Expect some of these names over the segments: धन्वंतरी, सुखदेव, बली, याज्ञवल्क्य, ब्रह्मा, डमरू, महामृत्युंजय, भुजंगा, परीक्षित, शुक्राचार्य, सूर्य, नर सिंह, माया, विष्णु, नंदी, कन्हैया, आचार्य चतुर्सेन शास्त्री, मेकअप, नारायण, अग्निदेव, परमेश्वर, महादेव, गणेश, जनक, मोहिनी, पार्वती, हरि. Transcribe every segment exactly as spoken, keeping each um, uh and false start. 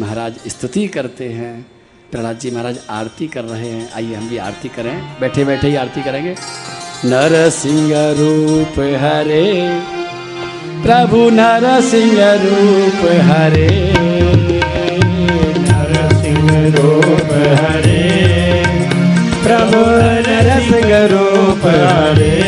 महाराज स्तुति करते हैं। प्रहलाद जी महाराज आरती कर रहे हैं। आइए हम भी आरती करें, बैठे बैठे ही आरती करेंगे। नर सिंह रूप हरे प्रभु, नर सिंह रूप हरे, नर सिंह रूप हरे प्रभु, नर सिंह रूप हरे।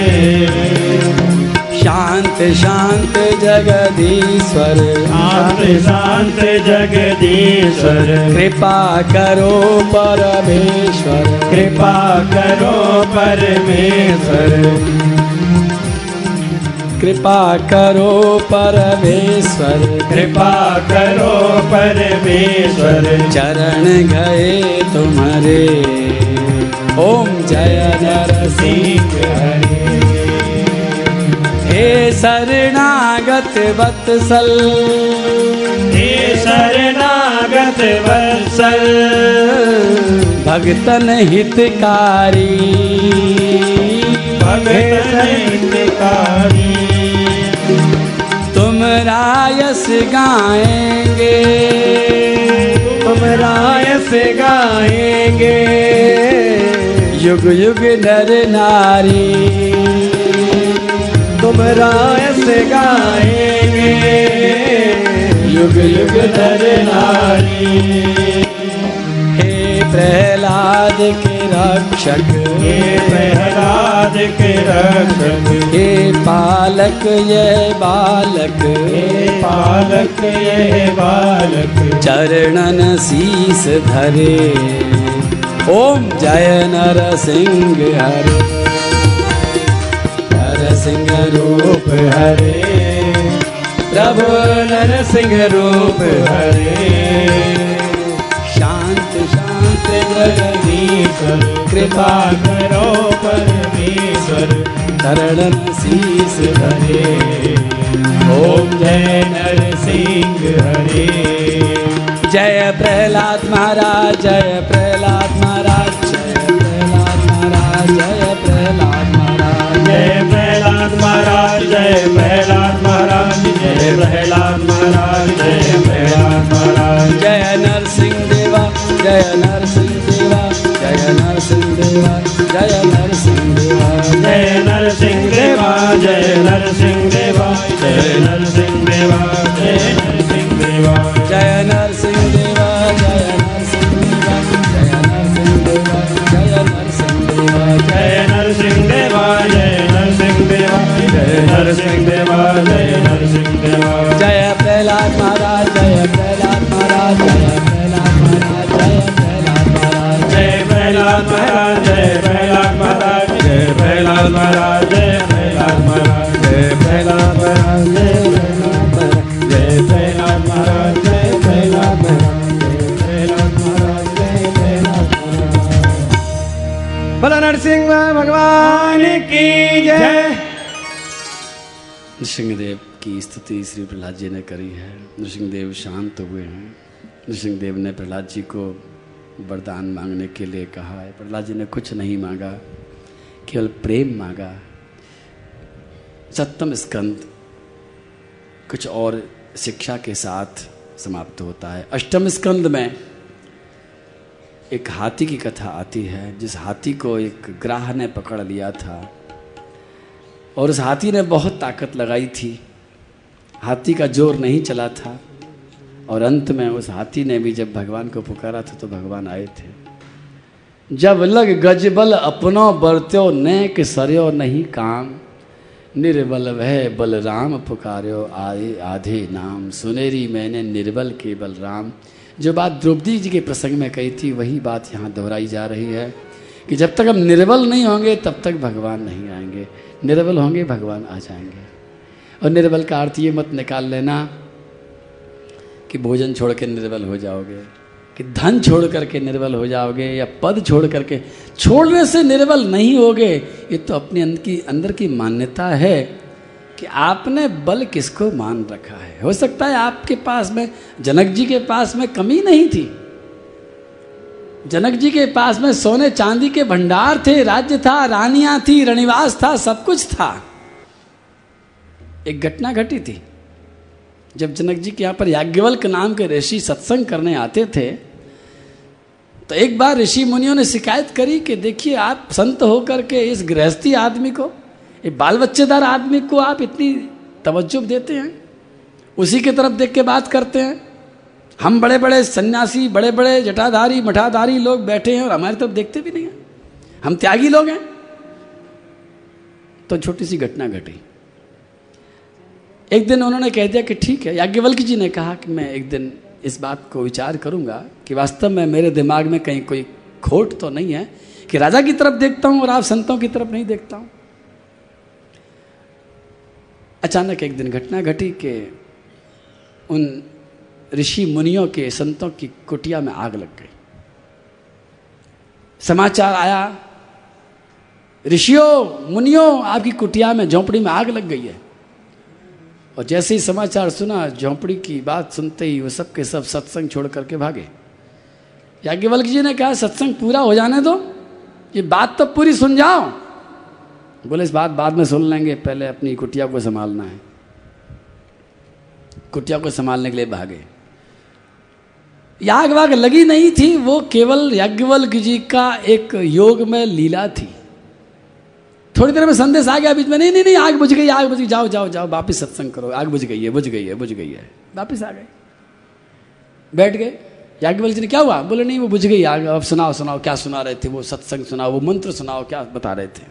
शांत शांत जगदीश्वर, शांत शांत जगदीश्वर, कृपा करो परमेश्वर, कृपा करो परमेश्वर, कृपा करो परमेश्वर, कृपा करो परमेश्वर। चरण गए तुम्हारे, ओम जय नर सिंह हरे। हे शरणागत वत्सल, हे शरणागत वत्सल, भक्तन हितकारी, भक्तन हितकारी। तुम रायस गाएंगे, तुम रायस गाएंगे, युग युग नर नारी, तुम रायस गाएंगे, युग युग नर नारी। हे प्रहलाद के रक्षक, हे प्रहलाद के रक्षक, हे पालक ये बालक, हे पालक ये बालक, चरणन शीश धरे, ओम जय नर सिंह हरे। नरसिंह रूप हरे प्रभु, नरसिंह रूप हरे। शांत शांत जगदीश्वर, कृपा करो परमेश्वर, शरणन शीश हरे, ओम जय नरसिंह हरे। जय प्रहलाद महाराज, जय प्रहलाद महाराज, जय प्रहलाद महाराज, जय प्रहलाद महाराज, जय प्रहलाद महाराज, जय प्रहलाद महाराज, जय प्रहलाद महाराज, जय प्रहलाद महाराज। जय नरसिंह देवा, जय नरसिंह देवा, जय नरसिंह देवा, जय नरसिंह देवा, जय नरसिंह देवा, जय नरसिंह देवा, जय नरसिंह देवा, जय नरसिंह देवा, जय नरसिंह देवा, जय नरसिंह देवा, जय नरसिंह देवा, जय नरसिंह देवा, जय नरसिंह देवा, जय नरसिंह देवा, जय नरसिंह देवा। जय प्रहलाद महाराज, जय प्रहलाद महाराज, जय प्रहलाद महाराज, जय प्रहलाद महाराज, जय प्रहलाद महाराज, जय प्रहलाद महाराज, जय प्रहलाद महाराज, जय प्रहलाद महाराज, जय प्रहलाद महाराज, जय प्रहलाद महाराज, जय प्रहलाद महाराज, जय प्रहलाद महाराज। भला नरसिंह भगवान की जय। नृसिंहदेव की स्तुति श्री प्रहलाद जी ने करी है। नृसिंहदेव शांत हुए हैं। नृसिंहदेव ने प्रहलाद जी को वरदान मांगने के लिए कहा है। प्रहलाद जी ने कुछ नहीं मांगा, केवल प्रेम मांगा। सप्तम स्कंद कुछ और शिक्षा के साथ समाप्त होता है। अष्टम स्कंद में एक हाथी की कथा आती है, जिस हाथी को एक ग्राह ने पकड़ लिया था और उस हाथी ने बहुत ताकत लगाई थी। हाथी का जोर नहीं चला था और अंत में उस हाथी ने भी जब भगवान को पुकारा था तो भगवान आए थे। जब लग गजबल अपनो बरत्यो, नेक सरयो नहीं काम, निर्बल भय बलराम पुकार्यो आए आधे नाम। सुनेरी मैंने निर्बल के बलराम। जो बात द्रौपदी जी के प्रसंग में कही थी वही बात यहाँ दोहराई जा रही है कि जब तक हम निर्बल नहीं होंगे तब तक भगवान नहीं आएंगे। निर्बल होंगे भगवान आ जाएंगे। और निर्बल का अर्थ ये मत निकाल लेना कि भोजन छोड़ के निर्बल हो जाओगे, कि धन छोड़ करके निर्बल हो जाओगे, या पद छोड़ करके। छोड़ने से निर्बल नहीं होगे, ये तो अपने अंदर की अंदर की मान्यता है कि आपने बल किसको मान रखा है। हो सकता है आपके पास में जनक जी के पास में कमी नहीं थी। जनक जी के पास में सोने चांदी के भंडार थे, राज्य था, रानियां थी, रणिवास था, सब कुछ था। एक घटना घटी थी जब जनक जी के यहाँ पर याज्ञवल्क्य नाम के ऋषि सत्संग करने आते थे तो एक बार ऋषि मुनियों ने शिकायत करी कि देखिए आप संत होकर के इस गृहस्थी आदमी को, ये बाल बच्चेदार आदमी को आप इतनी तवज्जो देते हैं, उसी के तरफ देख के बात करते हैं। हम बड़े बड़े सन्यासी, बड़े बड़े जटाधारी मठाधारी लोग बैठे हैं और हमारी तरफ देखते भी नहीं हैं, हम त्यागी लोग हैं। तो छोटी सी घटना घटी। एक दिन उन्होंने कह दिया कि ठीक है, याज्ञवल्क्य जी ने कहा कि मैं एक दिन इस बात को विचार करूंगा कि वास्तव में मेरे दिमाग में कहीं कोई खोट तो नहीं है कि राजा की तरफ देखता हूं और आप संतों की तरफ नहीं देखता हूं। अचानक एक दिन घटना घटी कि उन ऋषि मुनियों के संतों की कुटिया में आग लग गई। समाचार आया, ऋषियों मुनियों आपकी कुटिया में, झोंपड़ी में आग लग गई है। और जैसे ही समाचार सुना, झोंपड़ी की बात सुनते ही वो सब के सब सत्संग छोड़ करके भागे। याज्ञवल्क्य जी ने कहा सत्संग पूरा हो जाने दो, ये बात तो पूरी सुन जाओ। बोले इस बात बाद में सुन लेंगे, पहले अपनी कुटिया को संभालना है। कुटिया को संभालने के लिए भागे। आग वाग लगी नहीं थी, वो केवल याज्ञवल्क्य जी का एक योग में लीला थी। थोड़ी देर में संदेश आ गया बीच में, नहीं नहीं नहीं आग बुझ गई, आग बुझ गई, जाओ जाओ जाओ वापिस सत्संग करो, आग बुझ गई है बुझ गई है बुझ गई है। वापिस आ गए, बैठ गए। याज्ञवल्क्य जी ने क्या हुआ? बोले नहीं वो बुझ गई आग, अब सुनाओ सुनाओ क्या सुना रहे थे, वो सत्संग सुनाओ, वो मंत्र सुनाओ, क्या बता रहे थे।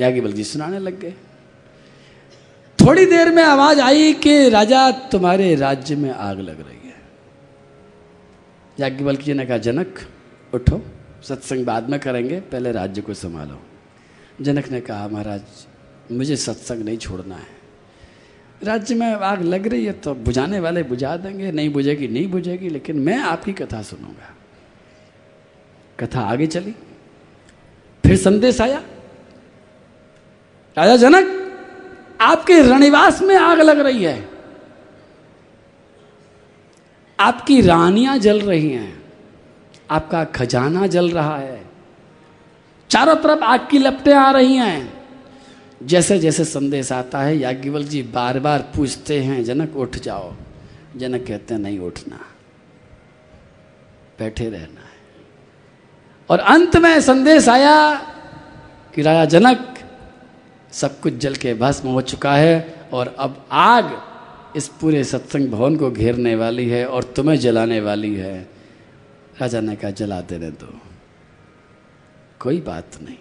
याज्ञवल्क्य जी सुनाने लग गए। थोड़ी देर में आवाज आई कि राजा तुम्हारे राज्य में आग लग रही है। याज्ञवल्क्य जी ने कहा जनक उठो, सत्संग बाद में करेंगे, पहले राज्य को संभालो। जनक ने कहा महाराज मुझे सत्संग नहीं छोड़ना है, राज्य में आग लग रही है तो बुझाने वाले बुझा देंगे, नहीं बुझेगी नहीं बुझेगी, लेकिन मैं आपकी कथा सुनूंगा। कथा आगे चली, फिर संदेश आया राजा जनक आपके रणनिवास में आग लग रही है, आपकी रानियां जल रही हैं, आपका खजाना जल रहा है, चारों तरफ आग की लपटें आ रही हैं। जैसे जैसे संदेश आता है याज्ञवल्क्य जी बार बार पूछते हैं जनक उठ जाओ, जनक कहते हैं नहीं उठना, बैठे रहना है। और अंत में संदेश आया कि राजा जनक सब कुछ जल के भस्म हो चुका है और अब आग इस पूरे सत्संग भवन को घेरने वाली है और तुम्हें जलाने वाली है। राजा ने कहा जला देने दो, कोई बात नहीं।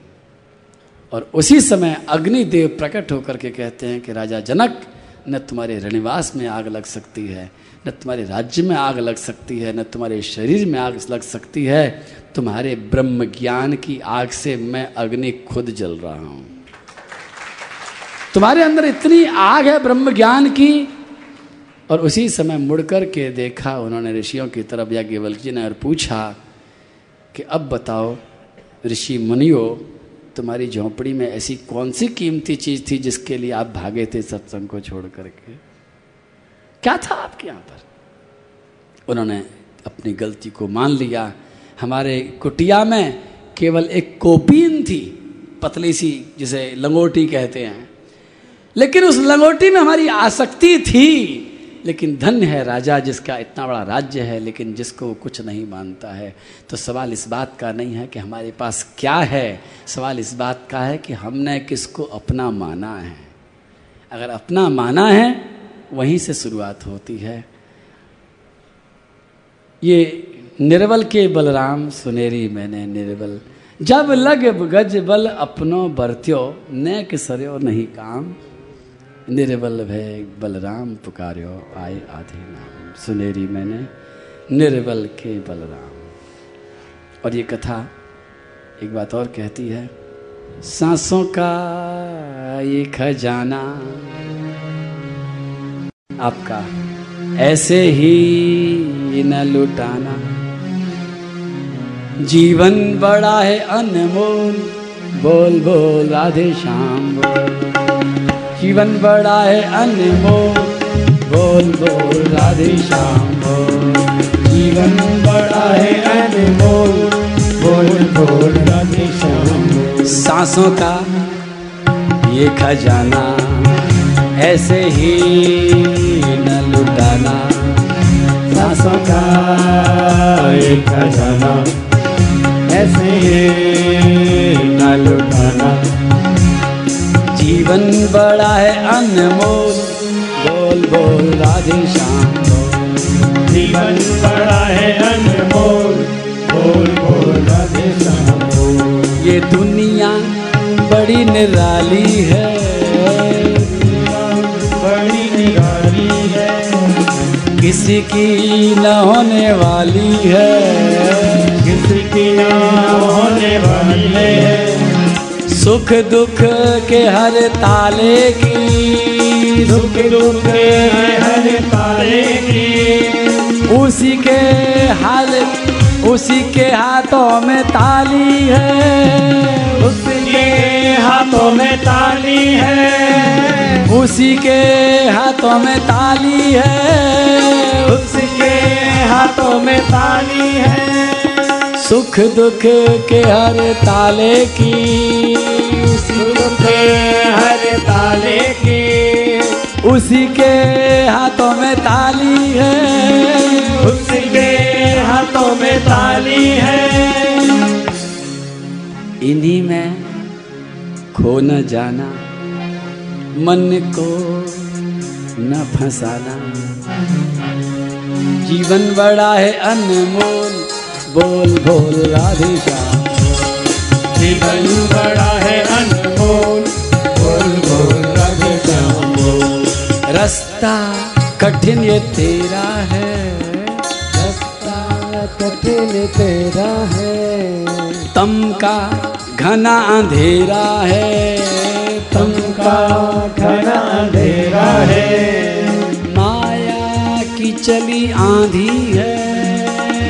और उसी समय अग्निदेव प्रकट होकर के कहते हैं कि राजा जनक न तुम्हारे रणनिवास में आग लग सकती है, न तुम्हारे राज्य में आग लग सकती है, न तुम्हारे शरीर में आग लग सकती है, तुम्हारे ब्रह्म ज्ञान की आग से मैं अग्नि खुद जल रहा हूं। तुम्हारे अंदर इतनी आग है ब्रह्म ज्ञान की। और उसी समय मुड़कर के देखा उन्होंने ऋषियों की तरफ याज्ञवल्क्य जी ने और पूछा कि अब बताओ ऋषि मुनियो तुम्हारी झोंपड़ी में ऐसी कौन सी कीमती चीज़ थी जिसके लिए आप भागे थे सत्संग को छोड़ करके, क्या था आपके यहाँ पर? उन्होंने अपनी गलती को मान लिया। हमारे कुटिया में केवल एक कोपीन थी, पतली सी, जिसे लंगोटी कहते हैं, लेकिन उस लंगोटी में हमारी आसक्ति थी। लेकिन धन्य है राजा जिसका इतना बड़ा राज्य है लेकिन जिसको कुछ नहीं मानता है। तो सवाल इस बात का नहीं है कि हमारे पास क्या है, सवाल इस बात का है कि हमने किसको अपना माना है। अगर अपना माना है वहीं से शुरुआत होती है। ये निर्बल के बलराम सुनेरी मैंने निर्बल, जब लग गज बल अपनो बरत्यो, नेक सरयो नहीं काम, निर्बल भय बलराम पुकार्यो आए आधे नाम, सुनेरी मैंने निर्बल के बलराम। और ये कथा एक बात और कहती है, सांसों का ये खजाना आपका ऐसे ही न लुटाना, जीवन बड़ा है अनमोल, बोल बोल राधे श्याम बोल, जीवन बड़ा है अनमोल, बोल बोल राधे श्याम बोल, जीवन बड़ा है अनमोल, बोल बोल राधे श्याम। सांसों का ये खजाना ऐसे ही न लुटाना सांसों का एक खजाना, ऐसे ही न लुटाना। जीवन बड़ा है अनमोल, बोल बोल राधे श्याम बोल। जीवन बड़ा है अनमोल, बोल बोल राधे श्याम बोल। ये दुनिया बड़ी निराली है, बड़ी निराली है, किसी की न होने वाली है, किसी की न होने वाली है। सुख दुख के हर ताले की, सुख दुख के हर ताले की, उसी के हर उसी के हाथों में ताली है, उसके हाथों में ताली है, उसी के हाथों में ताली है, उसके हाथों में ताली है। सुख दुख के हर ताले की, सुख के हर ताले की, उसी के हाथों में ताली है, उसी के हाथों में ताली है। इन्हीं में खो न जाना, मन को न फंसाना। जीवन बड़ा है अनमोल, बोल बोल राधे श्याम। जीवन बड़ा है अनमोल, बोल बोल राधे श्याम। रास्ता कठिन ये तेरा है, रास्ता कठिन तेरा है, तम का घना अंधेरा है, तम का घना अंधेरा है। माया की चली आंधी है,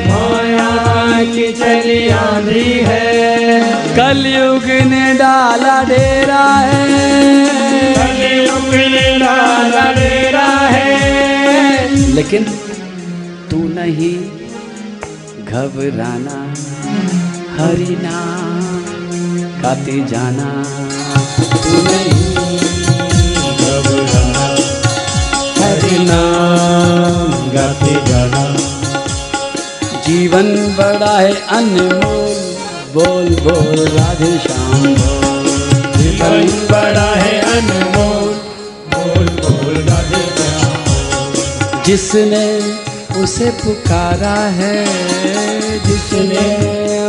माया की चली आंधी है, कलयुग ने डाला डेरा है, है। लेकिन तू नहीं घबराना, हरि नाम गाते जाना, तू नहीं घबराना, हरि नाम गाते जाना। जीवन बड़ा है अनमोल, बोल बोल राधे श्याम बोल। जीवन बड़ा है अनमोल, बोल बोल राधे श्याम। जिसने उसे पुकारा है, जिसने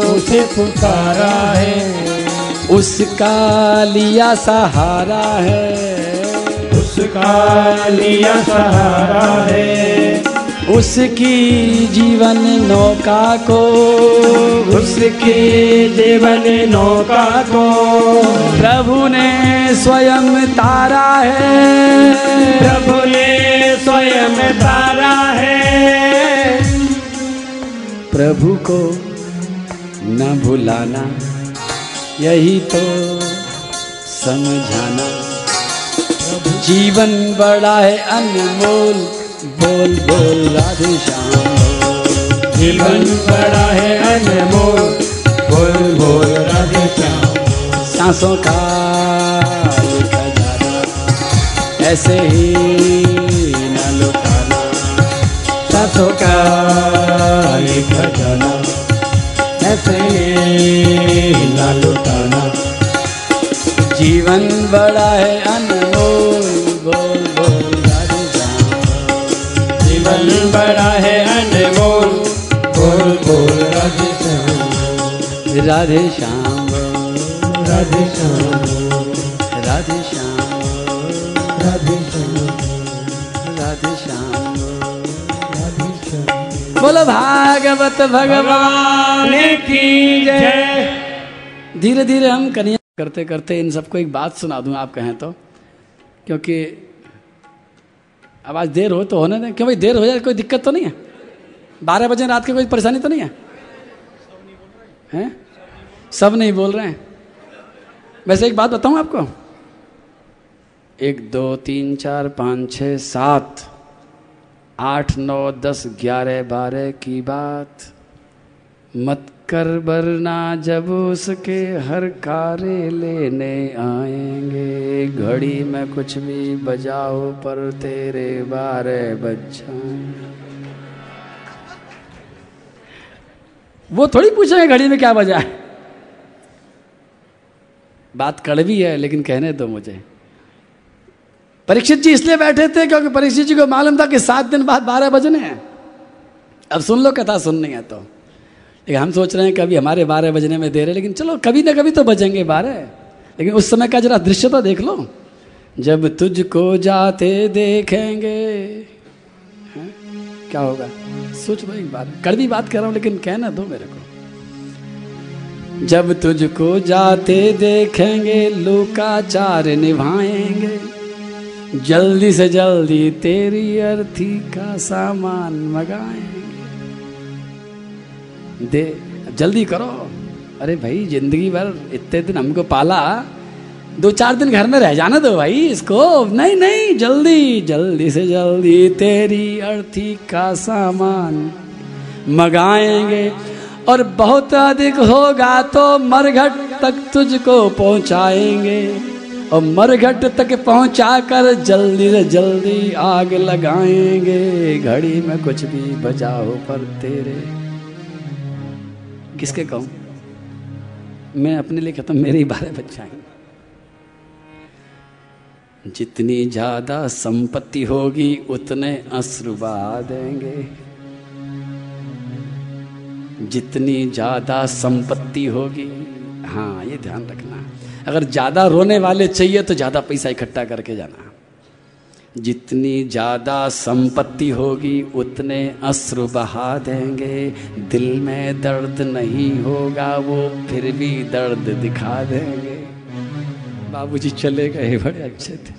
उसे पुकारा है, उसका लिया सहारा है, उसका लिया सहारा है। उसकी जीवन नौका को, उसकी जीवन नौका को, प्रभु ने स्वयं तारा है, प्रभु ने स्वयं तारा है। प्रभु को न भुलाना, यही तो समझाना। जीवन बड़ा है अनमोल, बोल बोल राधे श्याम। जीवन बड़ा है अनमोल, बोल बोल राधे श्याम। सांसों का खजाना, ऐसे ही न लुटाना, सांसों का खजाना, ऐसे ही न लुटाना। जीवन बड़ा है अनमोल, बोल बोल राधे श्याम। जीवन बड़ा है अनमोल, बोल बोल राधे श्याम। राधे श्याम राधे श्याम राधे श्याम राधे श्याम राधे श्याम राधे श्याम। बोलो भागवत भगवान की जय। धीरे धीरे हम कन्हैया करते करते इन सबको एक बात सुना दूं, आप कहें तो, क्योंकि आवाज़ देर हो तो होने दें। क्यों भाई देर हो जाए, कोई दिक्कत तो नहीं है? बारह बजे रात के कोई परेशानी तो नहीं है? हैं सब नहीं बोल रहे हैं। वैसे एक बात बताऊं आपको, एक दो तीन चार पाँच छः सात आठ नौ दस ग्यारह बारह की बात मत कर बरना जब उसके हर कार्य लेने आएंगे। घड़ी में कुछ भी बजाओ पर तेरे बारह बज जाएं। वो थोड़ी पूछेंगे घड़ी में क्या बजा है। बात कड़वी है लेकिन कहने दो मुझे। परीक्षित जी इसलिए बैठे थे क्योंकि परीक्षित जी को मालूम था कि सात दिन बाद बारह बजने हैं। अब सुन लो कथा सुननी है तो। लेकिन हम सोच रहे हैं कभी हमारे बारह बजने में देर है, लेकिन चलो कभी ना कभी तो बजेंगे बारह। लेकिन उस समय का जरा दृश्य तो देख लो। जब तुझको जाते देखेंगे है? क्या होगा सोच लो एक बार। कड़वी बात कर रहा हूँ लेकिन कहना दो मेरे को। जब तुझको जाते देखेंगे लोकाचार निभाएंगे। जल्दी से जल्दी तेरी अर्थी का सामान मंगाएंगे। दे जल्दी करो। अरे भाई जिंदगी भर इतने दिन हमको पाला, दो चार दिन घर में रह जाना दो भाई इसको। नहीं नहीं जल्दी जल्दी से जल्दी तेरी अर्थी का सामान मंगाएंगे। और बहुत अधिक होगा तो मरघट तक तुझको पहुंचाएंगे। और मरघट तक पहुंचाकर जल्दी से जल्दी आग लगाएंगे। घड़ी में कुछ भी बजाओ पर तेरे। किसके कहूँ मैं अपने लिए खत्म, मेरे ही बारे बच्चा है। जितनी ज्यादा संपत्ति होगी उतने अश्रु बहा देंगे। जितनी ज्यादा संपत्ति होगी, हाँ ये ध्यान रखना। अगर ज्यादा रोने वाले चाहिए तो ज्यादा पैसा इकट्ठा करके जाना। जितनी ज़्यादा संपत्ति होगी उतने अश्रु बहा देंगे। दिल में दर्द नहीं होगा वो फिर भी दर्द दिखा देंगे। बाबूजी चले गए बड़े अच्छे थे।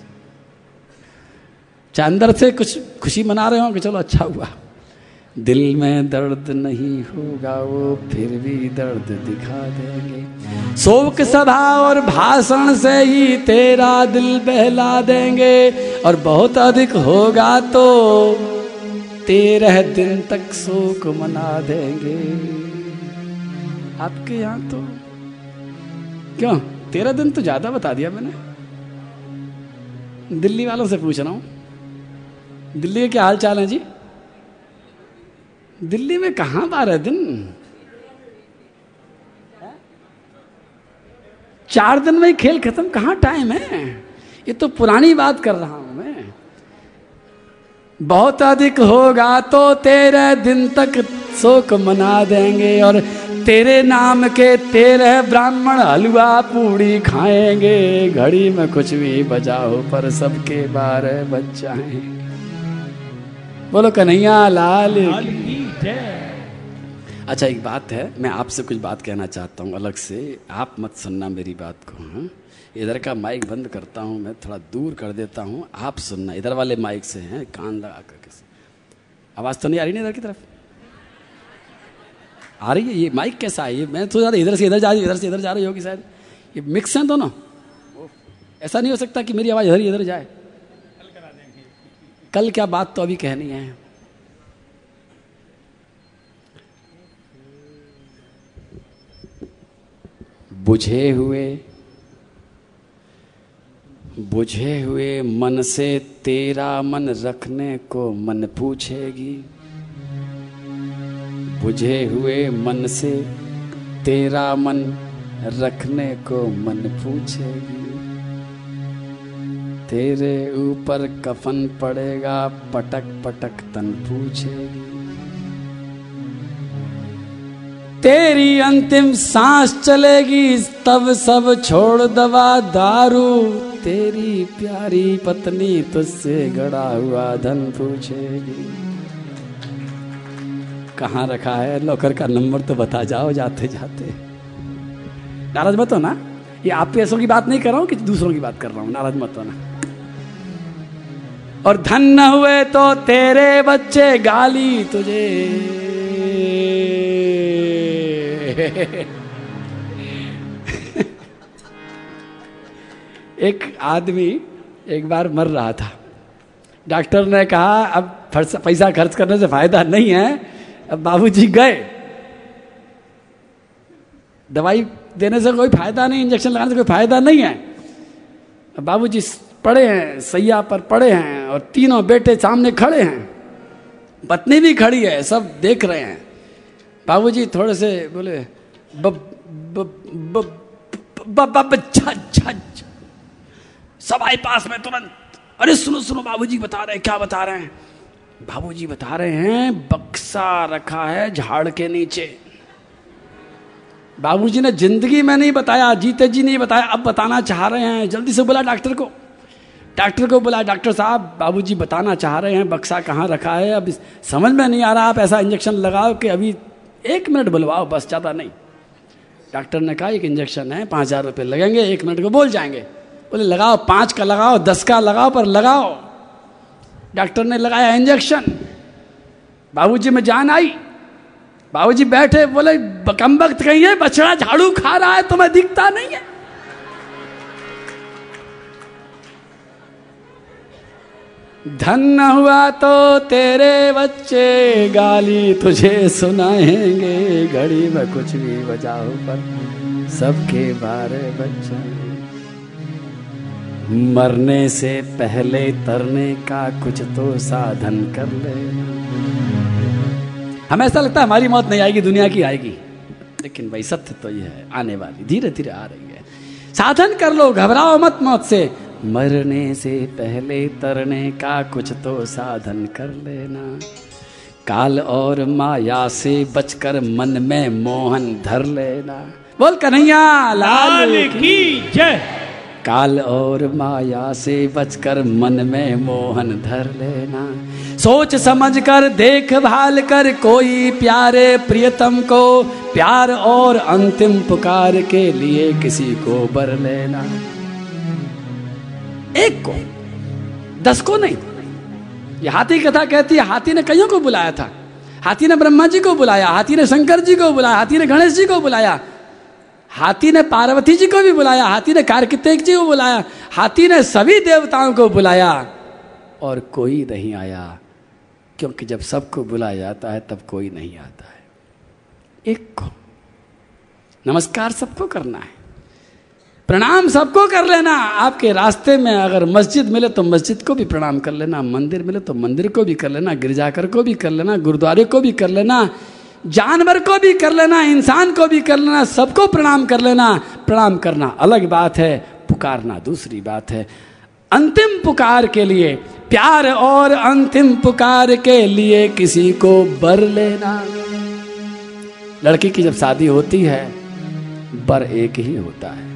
चांदर से कुछ खुशी मना रहे होंगे, चलो अच्छा हुआ। दिल में दर्द नहीं होगा वो फिर भी दर्द दिखा देंगे। शोक सभा और भाषण से ही तेरा दिल बहला देंगे। और बहुत अधिक होगा तो तेरह दिन तक शोक मना देंगे। आपके यहाँ तो क्यों तेरह दिन तो ज्यादा बता दिया मैंने। दिल्ली वालों से पूछ रहा हूँ, दिल्ली के क्या हाल चाल है जी। दिल्ली में कहाँ बारह दिन, चार दिन में ही खेल खत्म, कहाँ टाइम है। ये तो पुरानी बात कर रहा हूं मैं। बहुत अधिक होगा तो तेरह दिन तक शोक मना देंगे। और तेरे नाम के तेरह ब्राह्मण हलवा पूड़ी खाएंगे। घड़ी में कुछ भी बजाओ पर सबके बारह बज जाएं। बोलो कन्हैया लाल की जय। अच्छा एक बात है, मैं आपसे कुछ बात कहना चाहता हूँ अलग से। आप मत सुनना मेरी बात को, हाँ। इधर का माइक बंद करता हूँ मैं, थोड़ा दूर कर देता हूँ, आप सुनना। इधर वाले माइक से हैं, कान लगा करके। आवाज़ तो नहीं आ रही ना इधर की तरफ आ रही है? ये माइक कैसा है? ये मैं तो ज़्यादा इधर से इधर जा रही, इधर से इधर जा रही होगी शायद। ये मिक्स हैं दोनों। ऐसा नहीं हो सकता कि मेरी आवाज़ इधर ही इधर जाए। कल क्या बात तो अभी कहनी है। बुझे हुए बुझे हुए मन से तेरा मन रखने को मन पूछेगी। बुझे हुए मन से तेरा मन रखने को मन पूछेगी। तेरे ऊपर कफन पड़ेगा पटक पटक तन पूछेगी। तेरी अंतिम सांस चलेगी तब सब छोड़ दवा दारू। तेरी प्यारी पत्नी तुझसे गड़ा हुआ धन पूछेगी। कहाँ रखा है लॉकर का नंबर तो बता जाओ जाते जाते। नाराज मत हो ना, ये आप पैसों की बात नहीं कर रहा हूँ कि दूसरों की बात कर रहा हूँ, नाराज मत हो ना। और धन न हुए तो तेरे बच्चे गाली तुझे। एक आदमी एक बार मर रहा था। डॉक्टर ने कहा अब पैसा खर्च करने से फायदा नहीं है। अब बाबूजी गए दवाई देने से कोई फायदा नहीं, इंजेक्शन लगाने से कोई फायदा नहीं है। बाबूजी पड़े हैं, सैया पर पड़े हैं और तीनों बेटे सामने खड़े हैं, पत्नी भी खड़ी है, सब देख रहे हैं। बाबूजी थोड़े से बोले सब आए पास में तुरंत, अरे सुनो सुनो बाबूजी बता रहे हैं। क्या बता रहे हैं? बाबूजी बता रहे हैं बक्सा रखा है झाड़ के नीचे। बाबूजी ने जिंदगी में नहीं बताया, जीते जी नहीं बताया, अब बताना चाह रहे हैं। जल्दी से बोला डॉक्टर को, डॉक्टर को बोला, डॉक्टर साहब बाबूजी बताना चाह रहे हैं बक्सा कहाँ रखा है। अब समझ में नहीं आ रहा, आप ऐसा इंजेक्शन लगाओ कि अभी एक मिनट बुलवाओ बस, ज़्यादा नहीं। डॉक्टर ने कहा एक इंजेक्शन है, पाँच हज़ार रुपये लगेंगे, एक मिनट को बोल जाएंगे। बोले लगाओ, पाँच का लगाओ, दस का लगाओ, पर लगाओ। डॉक्टर ने लगाया इंजेक्शन, बाबूजी में जान आई। बाबूजी बैठे, बोले कम वक्त कहीं है, बछड़ा झाड़ू खा रहा है तुम्हें दिखता नहीं है। धन हुआ तो तेरे बच्चे, गाली तुझे सुनाएंगे, घड़ी में कुछ भी बजाओ पर सबके बारे बच्चा। मरने से पहले तरने का कुछ तो साधन कर ले। हमें ऐसा लगता है हमारी मौत नहीं आएगी, दुनिया की आएगी, लेकिन भाई सत्य तो यह है आने वाली, धीरे धीरे आ रही है। साधन कर लो, घबराओ मत मौत से। मरने से पहले तरने का कुछ तो साधन कर लेना। काल और माया से बचकर मन में मोहन धर लेना। बोल कन्हैया लाल की जय। काल और माया से बचकर मन में मोहन धर लेना। सोच समझ कर देख भाल कर कोई प्यारे प्रियतम को, प्यार और अंतिम पुकार के लिए किसी को बर लेना। एक को, दस को नहीं। ये हाथी कथा कहती है, हाथी ने कईयों को बुलाया था। हाथी ने ब्रह्मा जी को बुलाया, हाथी ने शंकर जी को बुलाया, हाथी ने गणेश जी को बुलाया, हाथी ने पार्वती जी को भी बुलाया, हाथी ने कार्तिक जी को बुलाया, हाथी ने सभी देवताओं को बुलाया और कोई नहीं आया, क्योंकि जब सबको बुलाया जाता है तब कोई नहीं आता है। एक को नमस्कार सबको करना है, प्रणाम सबको कर लेना। आपके रास्ते में अगर मस्जिद मिले तो मस्जिद को भी प्रणाम कर लेना, मंदिर मिले तो मंदिर को भी कर लेना, गिरजाघर को भी कर लेना, गुरुद्वारे को भी कर लेना, जानवर को भी कर लेना, इंसान को भी कर लेना, सबको प्रणाम कर लेना। प्रणाम करना अलग बात है, पुकारना दूसरी बात है। अंतिम पुकार के लिए, प्यार और अंतिम पुकार के लिए किसी को बर लेना। लड़की की जब शादी होती है बर एक ही होता है।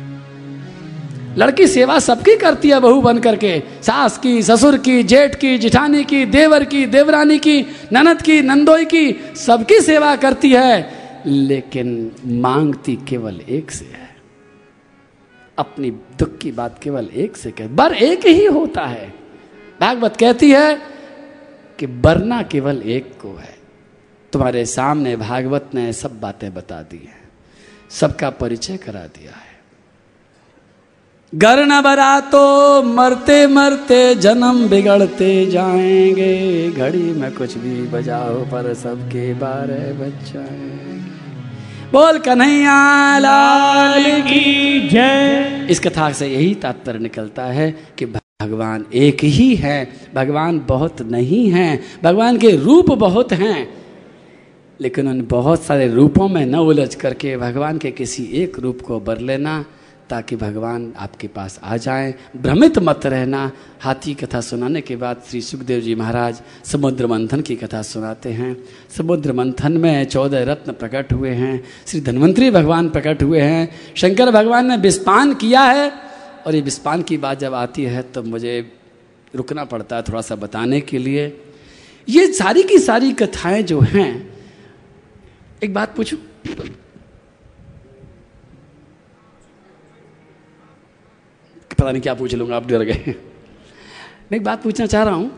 लड़की सेवा सबकी करती है बहू बन करके, सास की, ससुर की, जेठ की, जिठानी की, देवर की, देवरानी की, ननद की, नंदोई की, सबकी सेवा करती है, लेकिन मांगती केवल एक से है। अपनी दुख की बात केवल एक से कह, बर एक ही होता है। भागवत कहती है कि बरना केवल एक को है। तुम्हारे सामने भागवत ने सब बातें बता दी हैं, सबका परिचय करा दिया है। गर न बरा तो मरते मरते जन्म बिगड़ते जाएंगे, घड़ी में कुछ भी बजाओ पर सबके बारे बचाएंगे। बोल कन्हैया लाल की जय। इस कथा से यही तात्पर्य निकलता है कि भगवान एक ही है, भगवान बहुत नहीं हैं। भगवान के रूप बहुत हैं, लेकिन उन बहुत सारे रूपों में न उलझ करके भगवान के किसी एक रूप को बर लेना, ताकि भगवान आपके पास आ जाएं। भ्रमित मत रहना। हाथी कथा सुनाने के बाद श्री सुखदेव जी महाराज समुद्र मंथन की कथा सुनाते हैं। समुद्र मंथन में चौदह रत्न प्रकट हुए हैं, श्री धन्वंतरी भगवान प्रकट हुए हैं, शंकर भगवान ने विस्पान किया है। और ये विस्पान की बात जब आती है तो मुझे रुकना पड़ता है थोड़ा सा बताने के लिए। ये सारी की सारी कथाएँ जो हैं, एक बात पूछूँ, पता नहीं क्या पूछ लूँगा, आप डर गए। मैं एक बात पूछना चाह रहा हूँ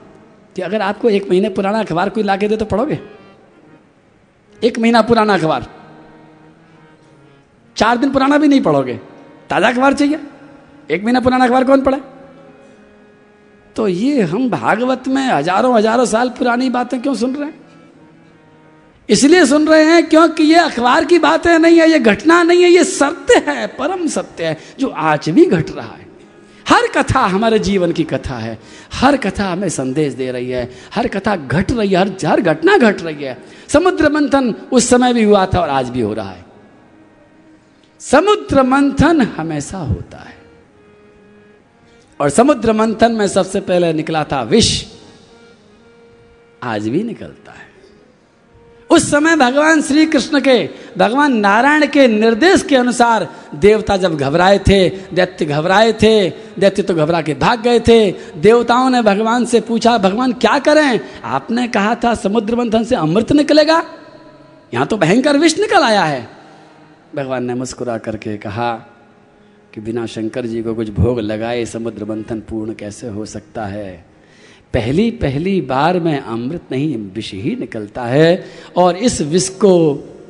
कि अगर आपको एक महीने पुराना अखबार कोई ला के दे तो पढ़ोगे? एक महीना पुराना अखबार, चार दिन पुराना भी नहीं पढ़ोगे, ताज़ा अखबार चाहिए। एक महीना पुराना अखबार कौन पढ़े? तो ये हम भागवत में हजारों हजारों साल पुरानी बातें क्यों सुन रहे हैं? इसलिए सुन रहे हैं क्योंकि ये अखबार की बातें नहीं है, ये घटना नहीं है, ये सत्य है, परम सत्य है जो आज भी घट रहा है। हर कथा हमारे जीवन की कथा है, हर कथा हमें संदेश दे रही है, हर कथा घट रही है, हर हर घटना घट रही है। समुद्र मंथन उस समय भी हुआ था और आज भी हो रहा है। समुद्र मंथन हमेशा होता है और समुद्र मंथन में सबसे पहले निकला था विष, आज भी निकलता है। उस समय भगवान श्री कृष्ण के, भगवान नारायण के निर्देश के अनुसार देवता जब घबराए थे, दैत्य घबराए थे, दैत्य तो घबरा के भाग गए थे। देवताओं ने भगवान से पूछा, भगवान क्या करें, आपने कहा था समुद्र मंथन से अमृत निकलेगा, यहाँ तो भयंकर विष निकल आया है। भगवान ने मुस्कुरा करके कहा कि बिना शंकर जी को कुछ भोग लगाए समुद्र मंथन पूर्ण कैसे हो सकता है। पहली पहली बार में अमृत नहीं, विष ही निकलता है और इस विष को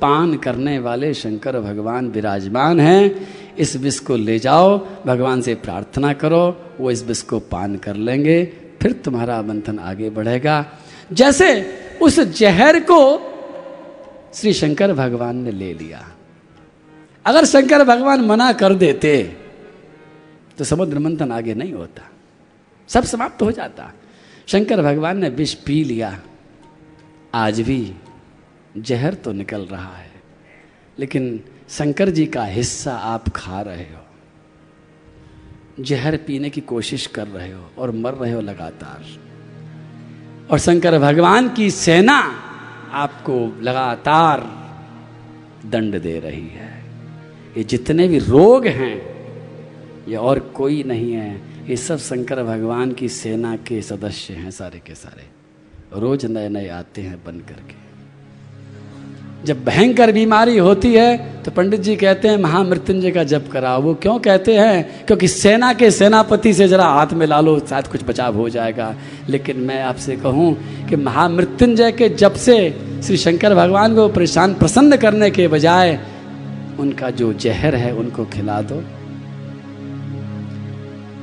पान करने वाले शंकर भगवान विराजमान हैं। इस विष को ले जाओ, भगवान से प्रार्थना करो, वो इस विष को पान कर लेंगे, फिर तुम्हारा मंथन आगे बढ़ेगा। जैसे उस जहर को श्री शंकर भगवान ने ले लिया, अगर शंकर भगवान मना कर देते तो समुद्र मंथन आगे नहीं होता, सब समाप्त हो जाता। शंकर भगवान ने विष पी लिया, आज भी जहर तो निकल रहा है लेकिन शंकर जी का हिस्सा आप खा रहे हो, जहर पीने की कोशिश कर रहे हो और मर रहे हो लगातार, और शंकर भगवान की सेना आपको लगातार दंड दे रही है। ये जितने भी रोग हैं ये और कोई नहीं है, ये सब शंकर भगवान की सेना के सदस्य हैं, सारे के सारे रोज नए नए आते हैं बन करके। जब भयंकर बीमारी होती है तो पंडित जी कहते हैं महामृत्युंजय का जप कराओ। वो क्यों कहते हैं, क्योंकि सेना के सेनापति से जरा हाथ में ला लो, शायद कुछ बचाव हो जाएगा। लेकिन मैं आपसे कहूँ कि महामृत्युंजय के जप से श्री शंकर भगवान को परेशान प्रसन्न करने के बजाय उनका जो जहर है उनको खिला दो।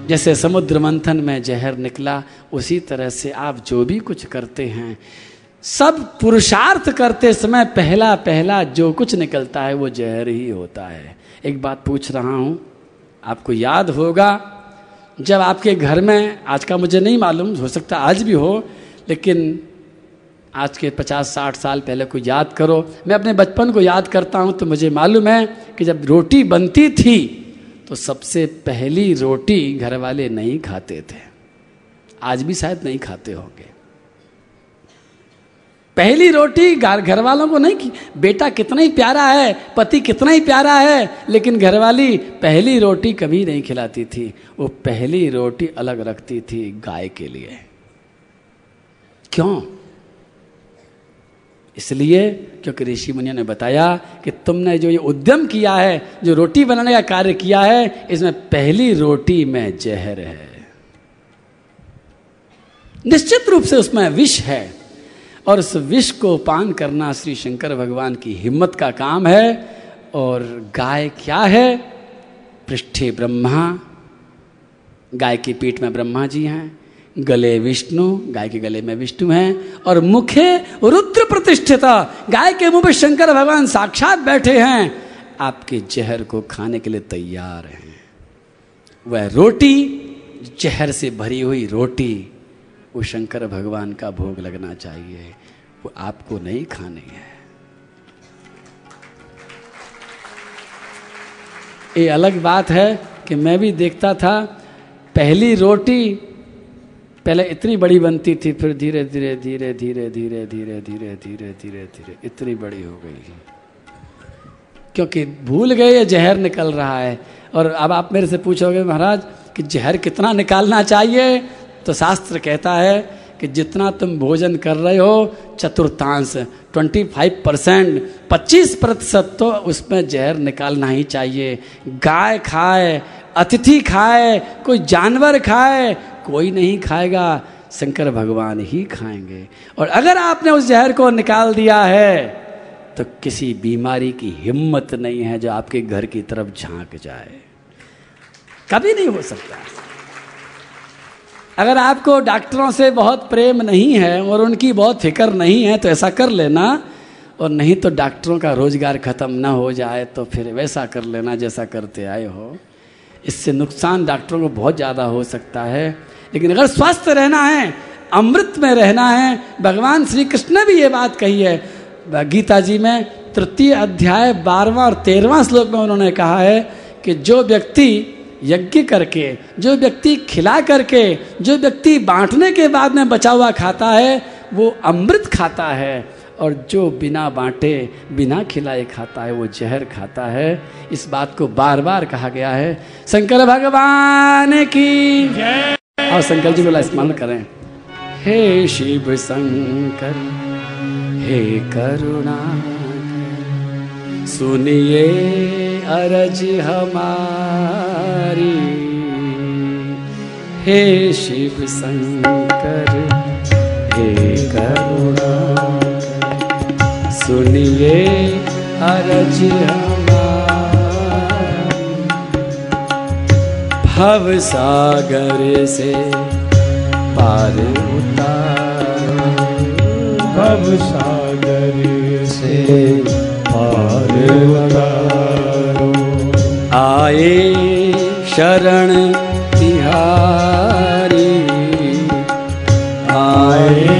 जैसे समुद्र मंथन में जहर निकला, उसी तरह से आप जो भी कुछ करते हैं, सब पुरुषार्थ करते समय पहला पहला जो कुछ निकलता है वो जहर ही होता है। एक बात पूछ रहा हूँ, आपको याद होगा जब आपके घर में, आज का मुझे नहीं मालूम, हो सकता आज भी हो, लेकिन आज के पचास साठ साल पहले को याद करो। मैं अपने बचपन को याद करता हूँ तो मुझे मालूम है कि जब रोटी बनती थी तो सबसे पहली रोटी घर वाले नहीं खाते थे, आज भी शायद नहीं खाते होंगे। पहली रोटी घर वालों को नहीं कि बेटा कितना ही प्यारा है, पति कितना ही प्यारा है, लेकिन घरवाली पहली रोटी कभी नहीं खिलाती थी। वो पहली रोटी अलग रखती थी गाय के लिए। क्यों? इसलिए क्योंकि ऋषि मुनियों ने बताया कि तुमने जो ये उद्यम किया है, जो रोटी बनाने का कार्य किया है, इसमें पहली रोटी में जहर है, निश्चित रूप से उसमें विष है, और उस विष को पान करना श्री शंकर भगवान की हिम्मत का काम है। और गाय क्या है? पृष्ठे ब्रह्मा, गाय की पीठ में ब्रह्मा जी हैं, गले विष्णु, गाय के गले में विष्णु हैं, और मुखे रुद्र प्रतिष्ठिता, गाय के मुंह पर शंकर भगवान साक्षात बैठे हैं, आपके जहर को खाने के लिए तैयार हैं। वह रोटी, जहर से भरी हुई रोटी, वो शंकर भगवान का भोग लगना चाहिए, वो आपको नहीं खानी है। ये अलग बात है कि मैं भी देखता था पहली रोटी पहले इतनी बड़ी बनती थी, फिर धीरे धीरे धीरे धीरे धीरे धीरे धीरे धीरे धीरे धीरे इतनी बड़ी हो गई, क्योंकि भूल गए ये जहर निकल रहा है। और अब आप मेरे से पूछोगे महाराज कि जहर कितना निकालना चाहिए, तो शास्त्र कहता है कि जितना तुम भोजन कर रहे हो चतुर्थांश पच्चीस परसेंट, पच्चीस प्रतिशत तो उसमें जहर निकालना ही चाहिए। गाय खाए, अतिथि खाए, कोई जानवर खाए, कोई नहीं खाएगा, शंकर भगवान ही खाएंगे। और अगर आपने उस जहर को निकाल दिया है तो किसी बीमारी की हिम्मत नहीं है जो आपके घर की तरफ झांक जाए, कभी नहीं हो सकता। अगर आपको डॉक्टरों से बहुत प्रेम नहीं है और उनकी बहुत फिक्र नहीं है तो ऐसा कर लेना, और नहीं तो डॉक्टरों का रोजगार खत्म ना हो जाए तो फिर वैसा कर लेना जैसा करते आए हो। इससे नुकसान डॉक्टरों को बहुत ज़्यादा हो सकता है। लेकिन अगर स्वस्थ रहना है, अमृत में रहना है, भगवान श्री कृष्ण ने भी ये बात कही है गीता जी में तृतीय अध्याय बारहवां और तेरहवां श्लोक में। उन्होंने कहा है कि जो व्यक्ति यज्ञ करके, जो व्यक्ति खिला करके, जो व्यक्ति बांटने के बाद में बचा हुआ खाता है वो अमृत खाता है, और जो बिना बांटे बिना खिलाए खाता है वो जहर खाता है। इस बात को बार बार कहा गया है। शंकर भगवान की जय। और शंकर जी बोला स्मरण करें। हे शिव शंकर हे करुणा सुनिए अर्ज हमारी। हे शिव शंकर हे करुणा सुनिए अर्ज हमारी। भव सागर से पार उतारो, भव सागर से पार उतारो। आए शरण तिहारी, आए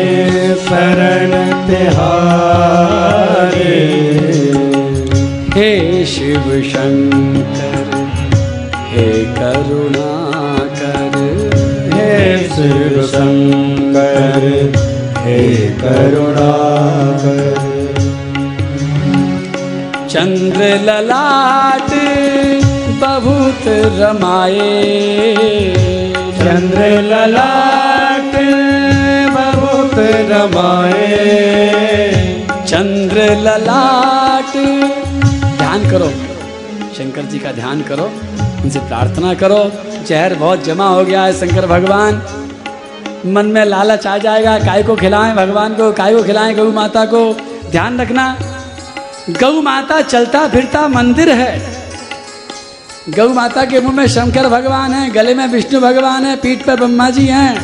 शरण तिहारी। हे शिव शंकर हे करुणाकर, हे शिव शंकर हे करुणाकर। चंद्र ललाट बहुत रमाए, चंद्र ललाट बहुत रमाए। चंद्र ललाट ध्यान करो, शंकर जी का ध्यान करो, उनसे प्रार्थना करो। जहर बहुत जमा हो गया है शंकर भगवान, मन में लालच आ जाएगा काय को खिलाएं भगवान को, काय को खिलाएं गौ माता को। ध्यान रखना गौ माता चलता फिरता मंदिर है, गौ माता के मुंह में शंकर भगवान है, गले में विष्णु भगवान है, पीठ पर ब्रह्मा जी हैं,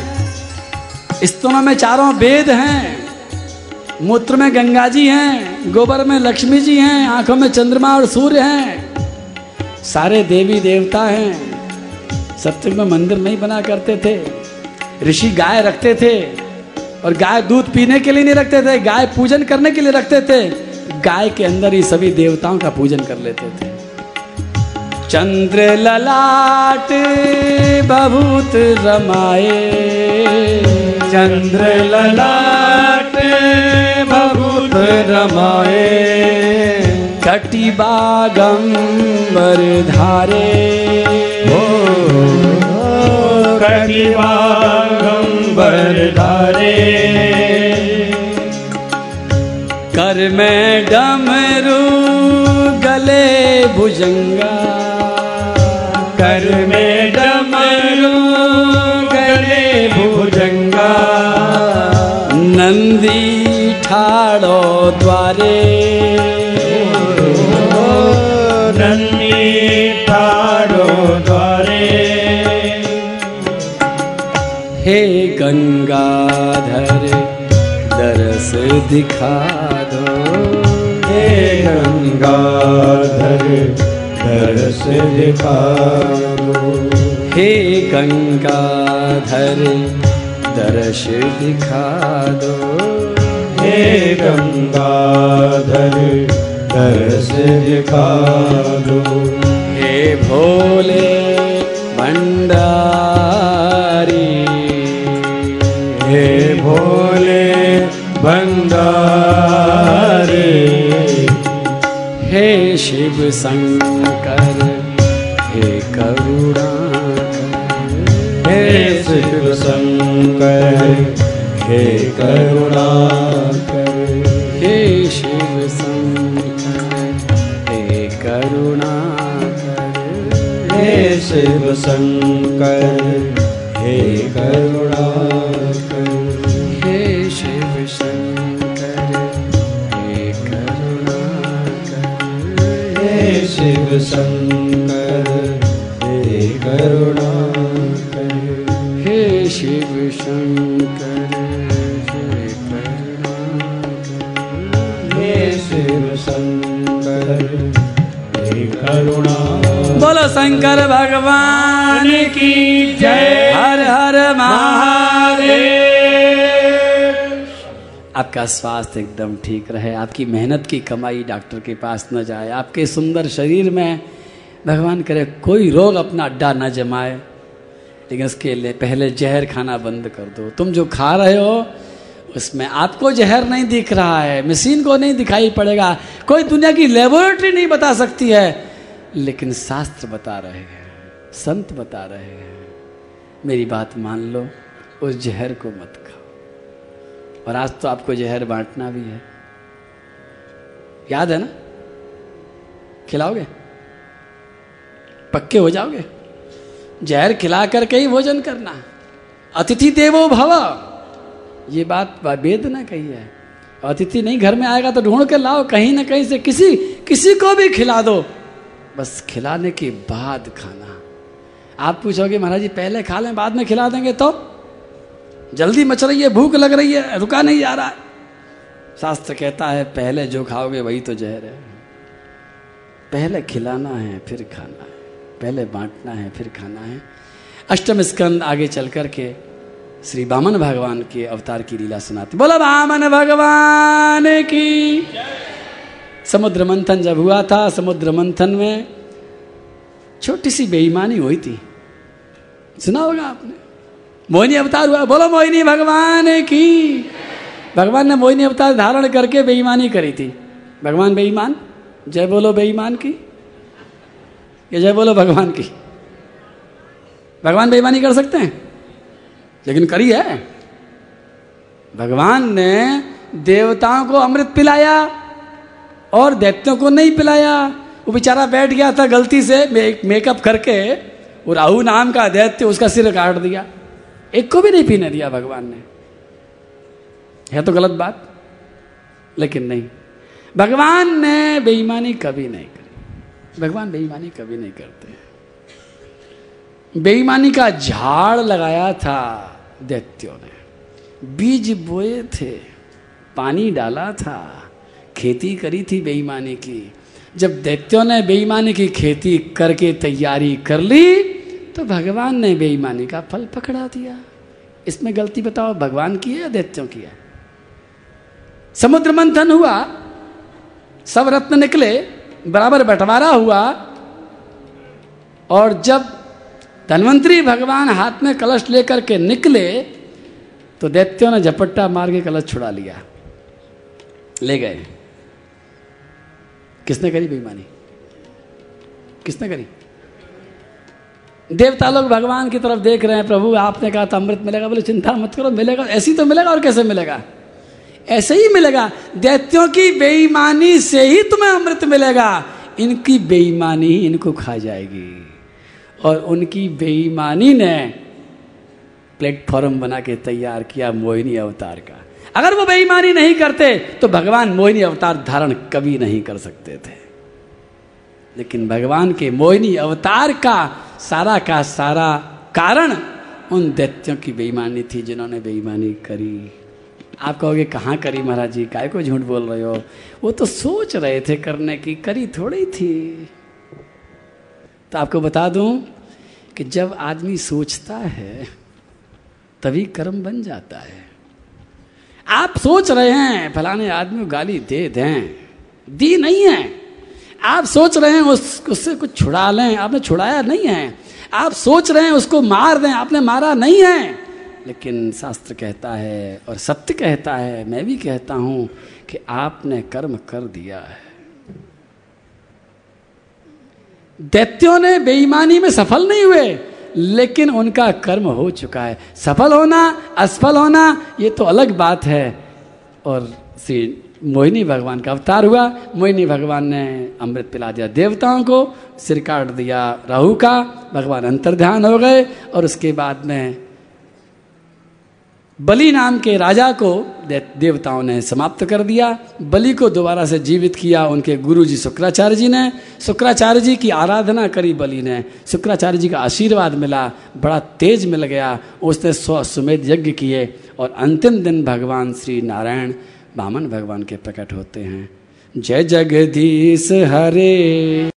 स्तनों में चारों वेद हैं, मूत्र में गंगा जी हैं, गोबर में लक्ष्मी जी हैं, आंखों में चंद्रमा और सूर्य हैं, सारे देवी देवता हैं। सत्युग में मंदिर नहीं बना करते थे, ऋषि गाय रखते थे, और गाय दूध पीने के लिए नहीं रखते थे, गाय पूजन करने के लिए रखते थे। गाय के अंदर ही सभी देवताओं का पूजन कर लेते थे। चंद्र ललाट बहुत रमाए, चंद्र ललाट बहुत रमाए। कटिबा गंबर धारे, ओ कटिबा गंबर धारे। कर में डमरू गले भुजंगा, कर में डमरू गले भुजंगा। नंदी ठाड़ो द्वारे, नंदी ठाड़ो द्वारे। हे गंगाधर दरस दिखा दो, हे गंगाधर दरस दिखा दो। हे गंगाधर दर्श दिखा दो, हे गंगाधर दर्श दिखा दो। हे भोले भंडारी, हे भोले भंडारी। हे शिव शंकर हे करुणाकर, हे शिव शंकर हे करुणाकर। हे शिव शंकर हे करुणाकर, हे शिव शंकर हे करुणाकर। हे शिव शंकर हे करुणाकर, हे शिव शंकर हे करुणाकर। हे शिव शंकर Yes. करुणा। बोलो शंकर भगवान की जय। हर हर महादेव। आपका स्वास्थ्य एकदम ठीक रहे, आपकी मेहनत की कमाई डॉक्टर के पास न जाए, आपके सुंदर शरीर में भगवान करे कोई रोग अपना अड्डा न जमाए, लेकिन इसके लिए पहले जहर खाना बंद कर दो। तुम जो खा रहे हो उसमें आपको जहर नहीं दिख रहा है, मशीन को नहीं दिखाई पड़ेगा, कोई दुनिया की लेबोरेटरी नहीं बता सकती है, लेकिन शास्त्र बता रहे हैं, संत बता रहे हैं। मेरी बात मान लो, उस जहर को मत खाओ। और आज तो आपको जहर बांटना भी है, याद है ना? खिलाओगे? पक्के हो जाओगे? जहर खिला करके ही भोजन करना। अतिथि देवो भव, ये बात वेद ने कही है। अतिथि नहीं घर में आएगा तो ढूंढ के लाओ, कहीं ना कहीं से किसी किसी को भी खिला दो, बस खिलाने के बाद खाना। आप पूछोगे महाराज जी पहले खा लें बाद में खिला देंगे तो? जल्दी मच रही है, भूख लग रही है, रुका नहीं जा रहा है। शास्त्र कहता है पहले जो खाओगे वही तो जहर है। पहले खिलाना है फिर खाना है, पहले बांटना है फिर खाना है। अष्टम स्कंद आगे चल करके श्री बामन भगवान के अवतार की लीला सुनाते। बोला बामन भगवान की। समुद्र मंथन जब हुआ था, समुद्र मंथन में छोटी सी बेईमानी हुई थी, सुना होगा आपने। मोहिनी अवतार हुआ। बोलो मोहिनी भगवान की। भगवान ने मोहिनी अवतार धारण करके बेईमानी करी थी। भगवान बेईमान, जय बोलो बेईमान की, ये जय बोलो भगवान की। भगवान बेईमानी कर सकते हैं, लेकिन करी है। भगवान ने देवताओं को अमृत पिलाया और दैत्यों को नहीं पिलाया। वो बेचारा बैठ गया था गलती से, मेक मेकअप करके, वो राहु नाम का दैत्य, उसका सिर काट दिया। एक को भी नहीं पीने दिया भगवान ने। है तो गलत बात, लेकिन नहीं, भगवान ने बेईमानी कभी नहीं करी। भगवान बेईमानी कभी नहीं करते। बेईमानी का झाड़ लगाया था दैत्यों ने, बीज बोए थे, पानी डाला था, खेती करी थी बेईमानी की। जब दैत्यों ने बेईमानी की खेती करके तैयारी कर ली तो भगवान ने बेईमानी का फल पकड़ा दिया। इसमें गलती बताओ भगवान की है या दैत्यों की है? समुद्र मंथन हुआ, सब रत्न निकले, बराबर बंटवारा हुआ, और जब धन्वंतरी भगवान हाथ में कलश लेकर के निकले तो दैत्यों ने झपट्टा मार के कलश छुड़ा लिया, ले गए। किसने करी बेईमानी? किसने करी? देवता लोग भगवान की तरफ देख रहे हैं, प्रभु आपने कहा था अमृत मिलेगा। बोले चिंता मत करो, मिलेगा। ऐसे ही तो मिलेगा, और कैसे मिलेगा? ऐसे ही मिलेगा। दैत्यों की बेईमानी से ही तुम्हें अमृत मिलेगा। इनकी बेईमानी ही इनको खा जाएगी, और उनकी बेईमानी ने प्लेटफॉर्म बना के तैयार किया मोहिनी अवतार का। अगर वो बेईमानी नहीं करते तो भगवान मोहिनी अवतार धारण कभी नहीं कर सकते थे। लेकिन भगवान के मोहिनी अवतार का सारा का सारा कारण उन दैत्यों की बेईमानी थी जिन्होंने बेईमानी करी। आप कहोगे कहाँ करी महाराज जी, काहे को झूठ बोल रहे हो? वो तो सोच रहे थे करने की, करी थोड़ी थी। तो आपको बता दूं कि जब आदमी सोचता है तभी कर्म बन जाता है। आप सोच रहे हैं फलाने आदमी को गाली दे दें, दी नहीं है। आप सोच रहे हैं उस उससे कुछ छुड़ा लें, आपने छुड़ाया नहीं है। आप सोच रहे हैं उसको मार दें, आपने मारा नहीं है। लेकिन शास्त्र कहता है और सत्य कहता है, मैं भी कहता हूं कि आपने कर्म कर दिया है। दैत्यों ने बेईमानी में सफल नहीं हुए, लेकिन उनका कर्म हो चुका है। सफल होना असफल होना ये तो अलग बात है। और श्री मोहिनी भगवान का अवतार हुआ, मोहिनी भगवान ने अमृत पिला दिया देवताओं को, सिर काट दिया राहु का, भगवान अंतर्ध्यान हो गए। और उसके बाद में बली नाम के राजा को देवताओं ने समाप्त कर दिया। बली को दोबारा से जीवित किया उनके गुरुजी शुक्राचार्य जी ने। शुक्राचार्य जी की आराधना करी बली ने, शुक्राचार्य जी का आशीर्वाद मिला, बड़ा तेज मिल गया। उसने सौ सुमेध यज्ञ किए और अंतिम दिन भगवान श्री नारायण बामन भगवान के प्रकट होते हैं। जय जगदीश हरे।